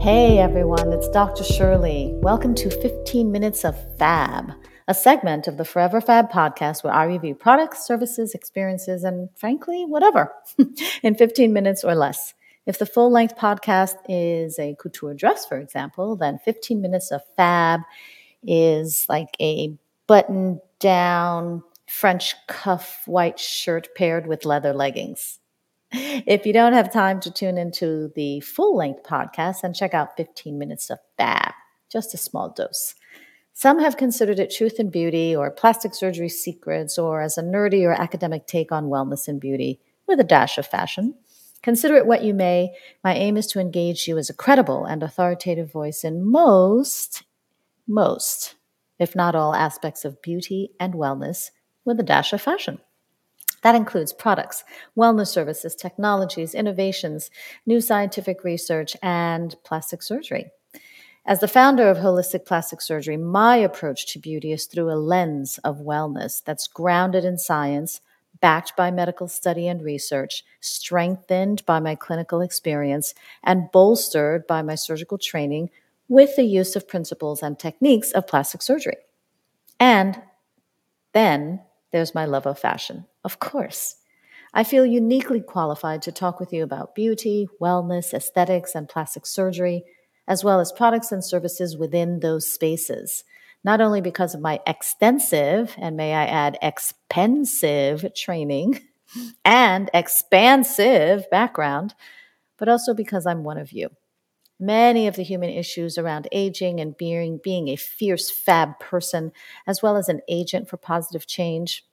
Hey everyone, it's Dr. Shirley. Welcome to 15 Minutes of Fab, a segment of the Forever Fab podcast where I review products, services, experiences, and frankly, whatever, in 15 minutes or less. If the full-length podcast is a couture dress, for example, then 15 Minutes of Fab is like a button-down French cuff white shirt paired with leather leggings. If you don't have time to tune into the full-length podcast, then check out 15 Minutes of Fab, just a small dose. Some have considered it truth and beauty or plastic surgery secrets or as a nerdy or academic take on wellness and beauty with a dash of fashion. Consider it what you may. My aim is to engage you as a credible and authoritative voice in most, if not all, aspects of beauty and wellness with a dash of fashion. That includes products, wellness services, technologies, innovations, new scientific research, and plastic surgery. As the founder of Holistic Plastic Surgery, my approach to beauty is through a lens of wellness that's grounded in science, backed by medical study and research, strengthened by my clinical experience, and bolstered by my surgical training with the use of principles and techniques of plastic surgery. And then there's my love of fashion. Of course, I feel uniquely qualified to talk with you about beauty, wellness, aesthetics, and plastic surgery, as well as products and services within those spaces, not only because of my extensive, and may I add, expensive training and expansive background, but also because I'm one of you. Many of the human issues around aging and being a fierce fab person, as well as an agent for positive change,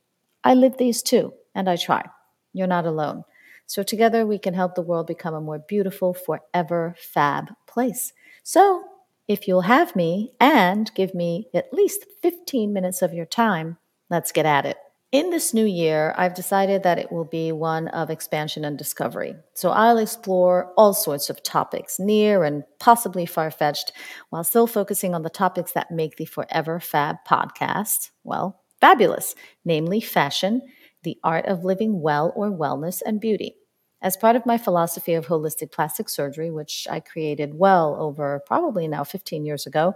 I live these too, and I try. You're not alone. So together we can help the world become a more beautiful, forever fab place. So if you'll have me and give me at least 15 minutes of your time, let's get at it. In this new year, I've decided that it will be one of expansion and discovery. So I'll explore all sorts of topics, near and possibly far-fetched, while still focusing on the topics that make the Forever Fab podcast, well, fabulous, namely fashion, the art of living well or wellness, and beauty. As part of my philosophy of holistic plastic surgery, which I created well over probably now 15 years ago,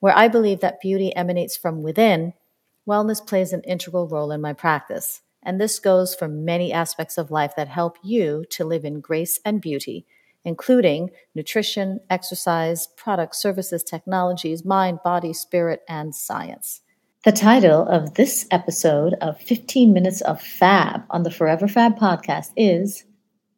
where I believe that beauty emanates from within, wellness plays an integral role in my practice. And this goes for many aspects of life that help you to live in grace and beauty, including nutrition, exercise, products, services, technologies, mind, body, spirit, and science. The title of this episode of 15 Minutes of Fab on the Forever Fab podcast is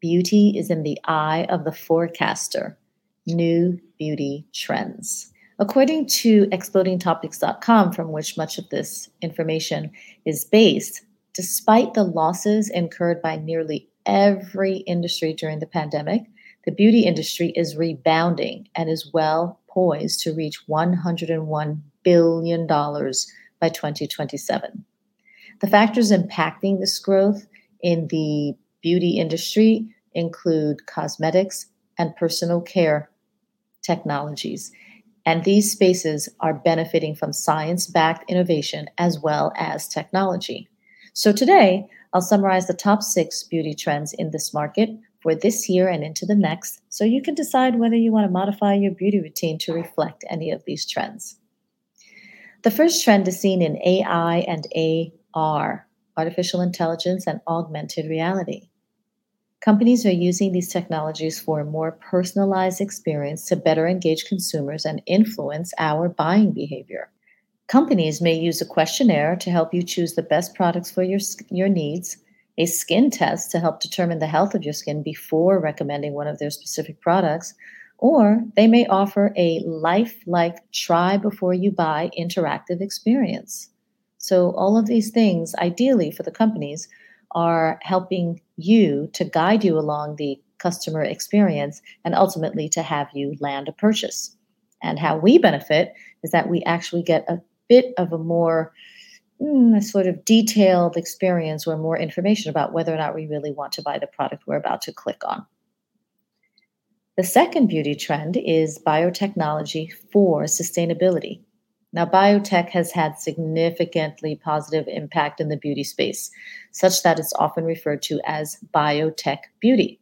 Beauty is in the Eye of the Forecaster, New Beauty Trends. According to ExplodingTopics.com, from which much of this information is based, despite the losses incurred by nearly every industry during the pandemic, the beauty industry is rebounding and is well poised to reach $101 billion by 2027. The factors impacting this growth in the beauty industry include cosmetics and personal care technologies, and these spaces are benefiting from science-backed innovation as well as technology. So today, I'll summarize the top 6 beauty trends in this market for this year and into the next, so you can decide whether you want to modify your beauty routine to reflect any of these trends. The first trend is seen in AI and AR, artificial intelligence, and augmented reality. Companies are using these technologies for a more personalized experience to better engage consumers and influence our buying behavior. Companies may use a questionnaire to help you choose the best products for your needs, a skin test to help determine the health of your skin before recommending one of their specific products, or they may offer a lifelike try before you buy interactive experience. So all of these things, ideally for the companies, are helping you to guide you along the customer experience and ultimately to have you land a purchase. And how we benefit is that we actually get a bit of a more sort of detailed experience or more information about whether or not we really want to buy the product we're about to click on. The second beauty trend is biotechnology for sustainability. Now, biotech has had significantly positive impact in the beauty space, such that it's often referred to as biotech beauty.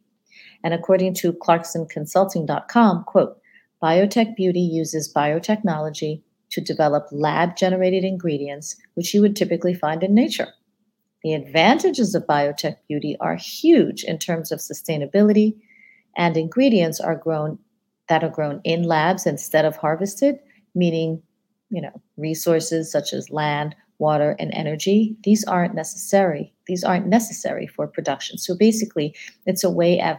And according to ClarksonConsulting.com, quote, biotech beauty uses biotechnology to develop lab-generated ingredients, which you would typically find in nature. The advantages of biotech beauty are huge in terms of sustainability, and ingredients are grown in labs instead of harvested, meaning resources such as land, water, and energy, these aren't necessary for production. So basically, it's a way of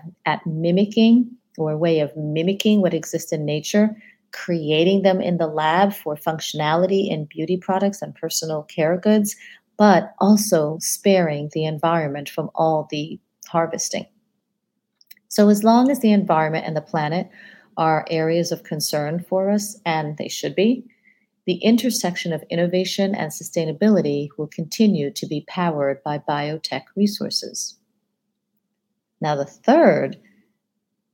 mimicking what exists in nature, creating them in the lab for functionality in beauty products and personal care goods, but also sparing the environment from all the harvesting. So as long as the environment and the planet are areas of concern for us, and they should be, the intersection of innovation and sustainability will continue to be powered by biotech resources. Now, the third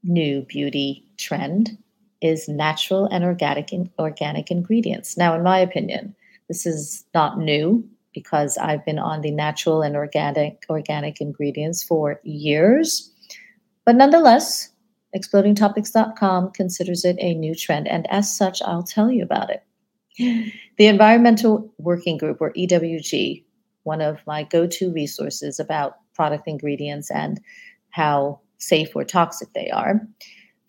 new beauty trend is natural and organic ingredients. Now, in my opinion, this is not new because I've been on the natural and organic ingredients for years. But nonetheless, ExplodingTopics.com considers it a new trend, and as such, I'll tell you about it. The Environmental Working Group, or EWG, one of my go-to resources about product ingredients and how safe or toxic they are.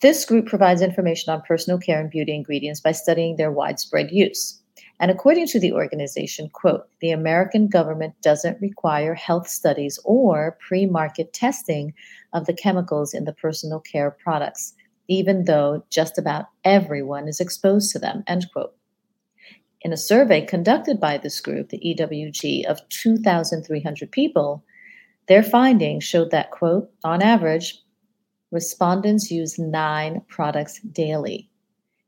This group provides information on personal care and beauty ingredients by studying their widespread use. And according to the organization, quote, the American government doesn't require health studies or pre-market testing of the chemicals in the personal care products, even though just about everyone is exposed to them, end quote. In a survey conducted by this group, the EWG, of 2,300 people, their findings showed that, quote, on average, respondents use 9 products daily.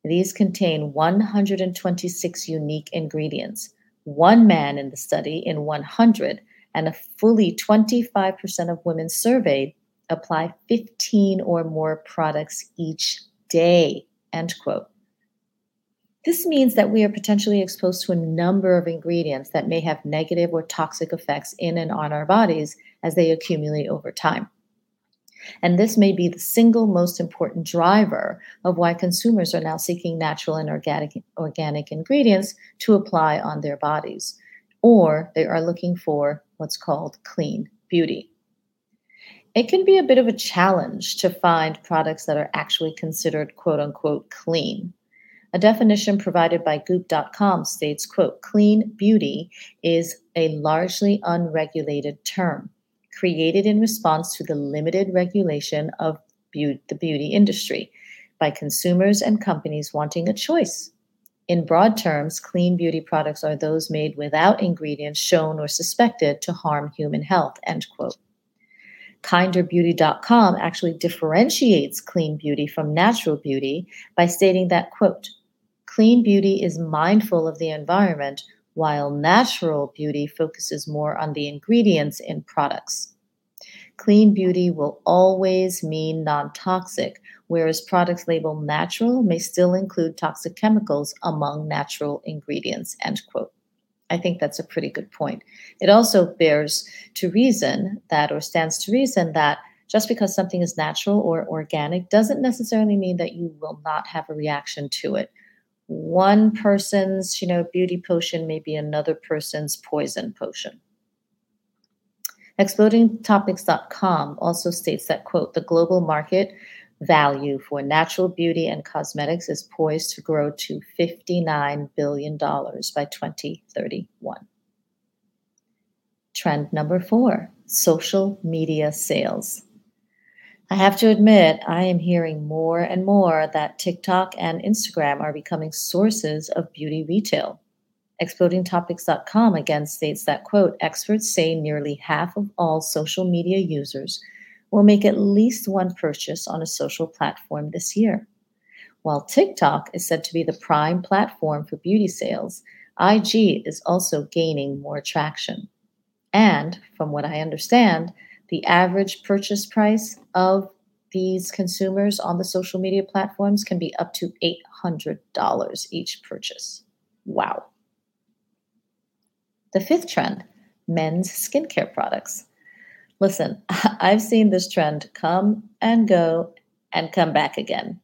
These contain 126 unique ingredients. One man in the study in 100, and a fully 25% of women surveyed apply 15 or more products each day, end quote. This means that we are potentially exposed to a number of ingredients that may have negative or toxic effects in and on our bodies as they accumulate over time. And this may be the single most important driver of why consumers are now seeking natural and organic ingredients to apply on their bodies, or they are looking for what's called clean beauty. It can be a bit of a challenge to find products that are actually considered quote-unquote clean. A definition provided by Goop.com states, quote, clean beauty is a largely unregulated term created in response to the limited regulation of the beauty industry by consumers and companies wanting a choice. In broad terms, clean beauty products are those made without ingredients shown or suspected to harm human health, end quote. KinderBeauty.com actually differentiates clean beauty from natural beauty by stating that, quote, clean beauty is mindful of the environment, while natural beauty focuses more on the ingredients in products. Clean beauty will always mean non-toxic, whereas products labeled natural may still include toxic chemicals among natural ingredients, end quote. I think that's a pretty good point. It also stands to reason that just because something is natural or organic doesn't necessarily mean that you will not have a reaction to it. One person's, beauty potion may be another person's poison potion. ExplodingTopics.com also states that, quote, the global market value for natural beauty and cosmetics is poised to grow to $59 billion by 2031. Trend number 4, social media sales. I have to admit, I am hearing more and more that TikTok and Instagram are becoming sources of beauty retail. ExplodingTopics.com again states that, quote, experts say nearly half of all social media users will make at least one purchase on a social platform this year. While TikTok is said to be the prime platform for beauty sales, IG is also gaining more traction. And from what I understand, the average purchase price of these consumers on the social media platforms can be up to $800 each purchase. Wow. The 5th trend, men's skincare products. Listen, I've seen this trend come and go and come back again.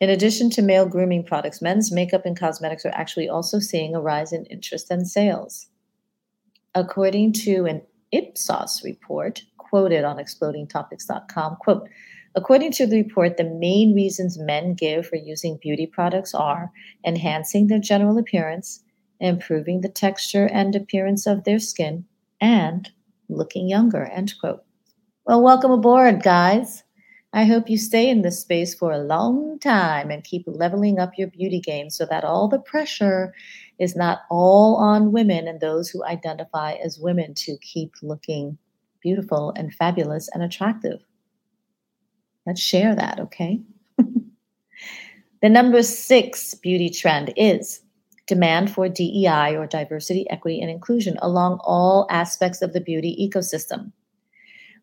In addition to male grooming products, men's makeup and cosmetics are actually also seeing a rise in interest and sales. According to an Ipsos report quoted on explodingtopics.com, quote, according to the report, the main reasons men give for using beauty products are enhancing their general appearance, improving the texture and appearance of their skin, and looking younger, end quote. Well, welcome aboard, guys. I hope you stay in this space for a long time and keep leveling up your beauty game so that all the pressure is not all on women and those who identify as women to keep looking beautiful and fabulous and attractive. Let's share that, okay? The number 6 beauty trend is demand for DEI, or diversity, equity, and inclusion, along all aspects of the beauty ecosystem.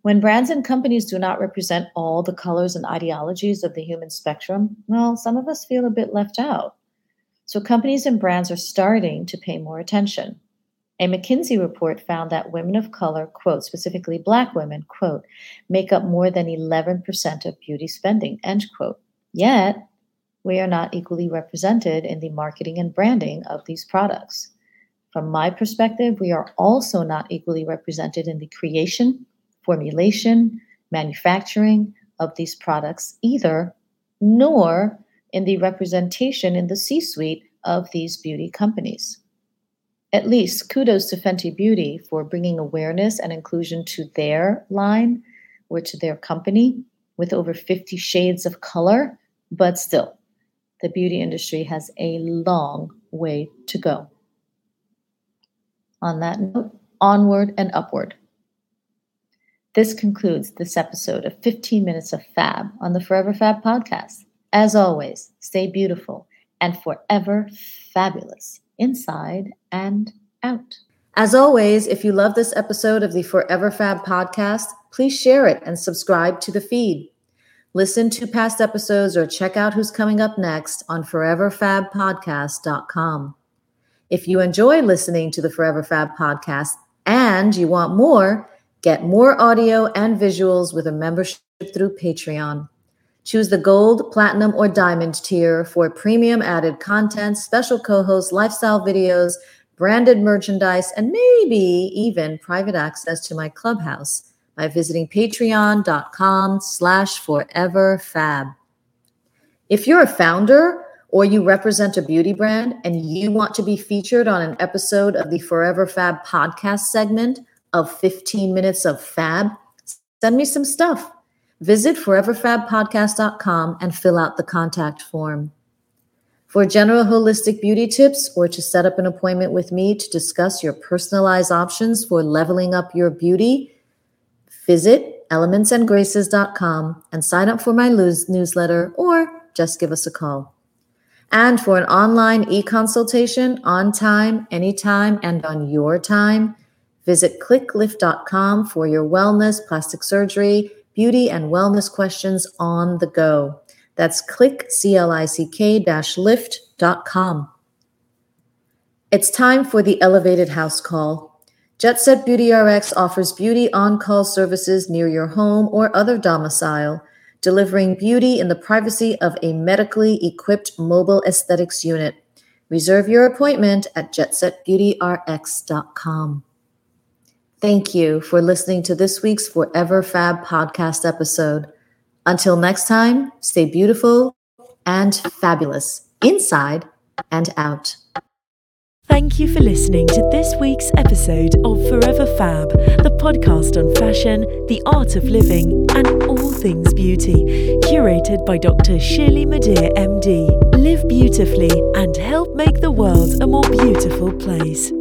When brands and companies do not represent all the colors and ideologies of the human spectrum, well, some of us feel a bit left out. So companies and brands are starting to pay more attention. A McKinsey report found that women of color, quote, specifically Black women, quote, make up more than 11% of beauty spending, end quote. Yet, we are not equally represented in the marketing and branding of these products. From my perspective, we are also not equally represented in the creation, formulation, manufacturing of these products either, nor in the representation in the C-suite of these beauty companies. At least kudos to Fenty Beauty for bringing awareness and inclusion to their line or to their company with over 50 shades of color, but still, the beauty industry has a long way to go. On that note, onward and upward. This concludes this episode of 15 Minutes of Fab on the Forever Fab podcast. As always, stay beautiful and forever fabulous inside and out. As always, if you love this episode of the Forever Fab podcast, please share it and subscribe to the feed. Listen to past episodes or check out who's coming up next on ForeverFABpodcast.com. If you enjoy listening to the Forever Fab podcast and you want more, get more audio and visuals with a membership through Patreon. Choose the gold, platinum, or diamond tier for premium added content, special co-hosts, lifestyle videos, branded merchandise, and maybe even private access to my clubhouse by visiting patreon.com/foreverfab. If you're a founder or you represent a beauty brand and you want to be featured on an episode of the Forever Fab podcast segment of 15 Minutes of Fab, send me some stuff. Visit foreverfabpodcast.com and fill out the contact form. For general holistic beauty tips or to set up an appointment with me to discuss your personalized options for leveling up your beauty, visit ElementsandGraces.com and sign up for my newsletter or just give us a call. And for an online e-consultation on time, anytime, and on your time, visit Click-lift.com for your wellness, plastic surgery, beauty, and wellness questions on the go. That's click-lick-lift.com. It's time for the Elevated House Call. Jet Set Beauty Rx offers beauty on-call services near your home or other domicile, delivering beauty in the privacy of a medically equipped mobile aesthetics unit. Reserve your appointment at JetSetBeautyRx.com. Thank you for listening to this week's Forever Fab podcast episode. Until next time, stay beautiful and fabulous inside and out. Thank you for listening to this week's episode of Forever Fab, the podcast on fashion, the art of living, and all things beauty, curated by Dr. Shirley Madhere, MD. Live beautifully and help make the world a more beautiful place.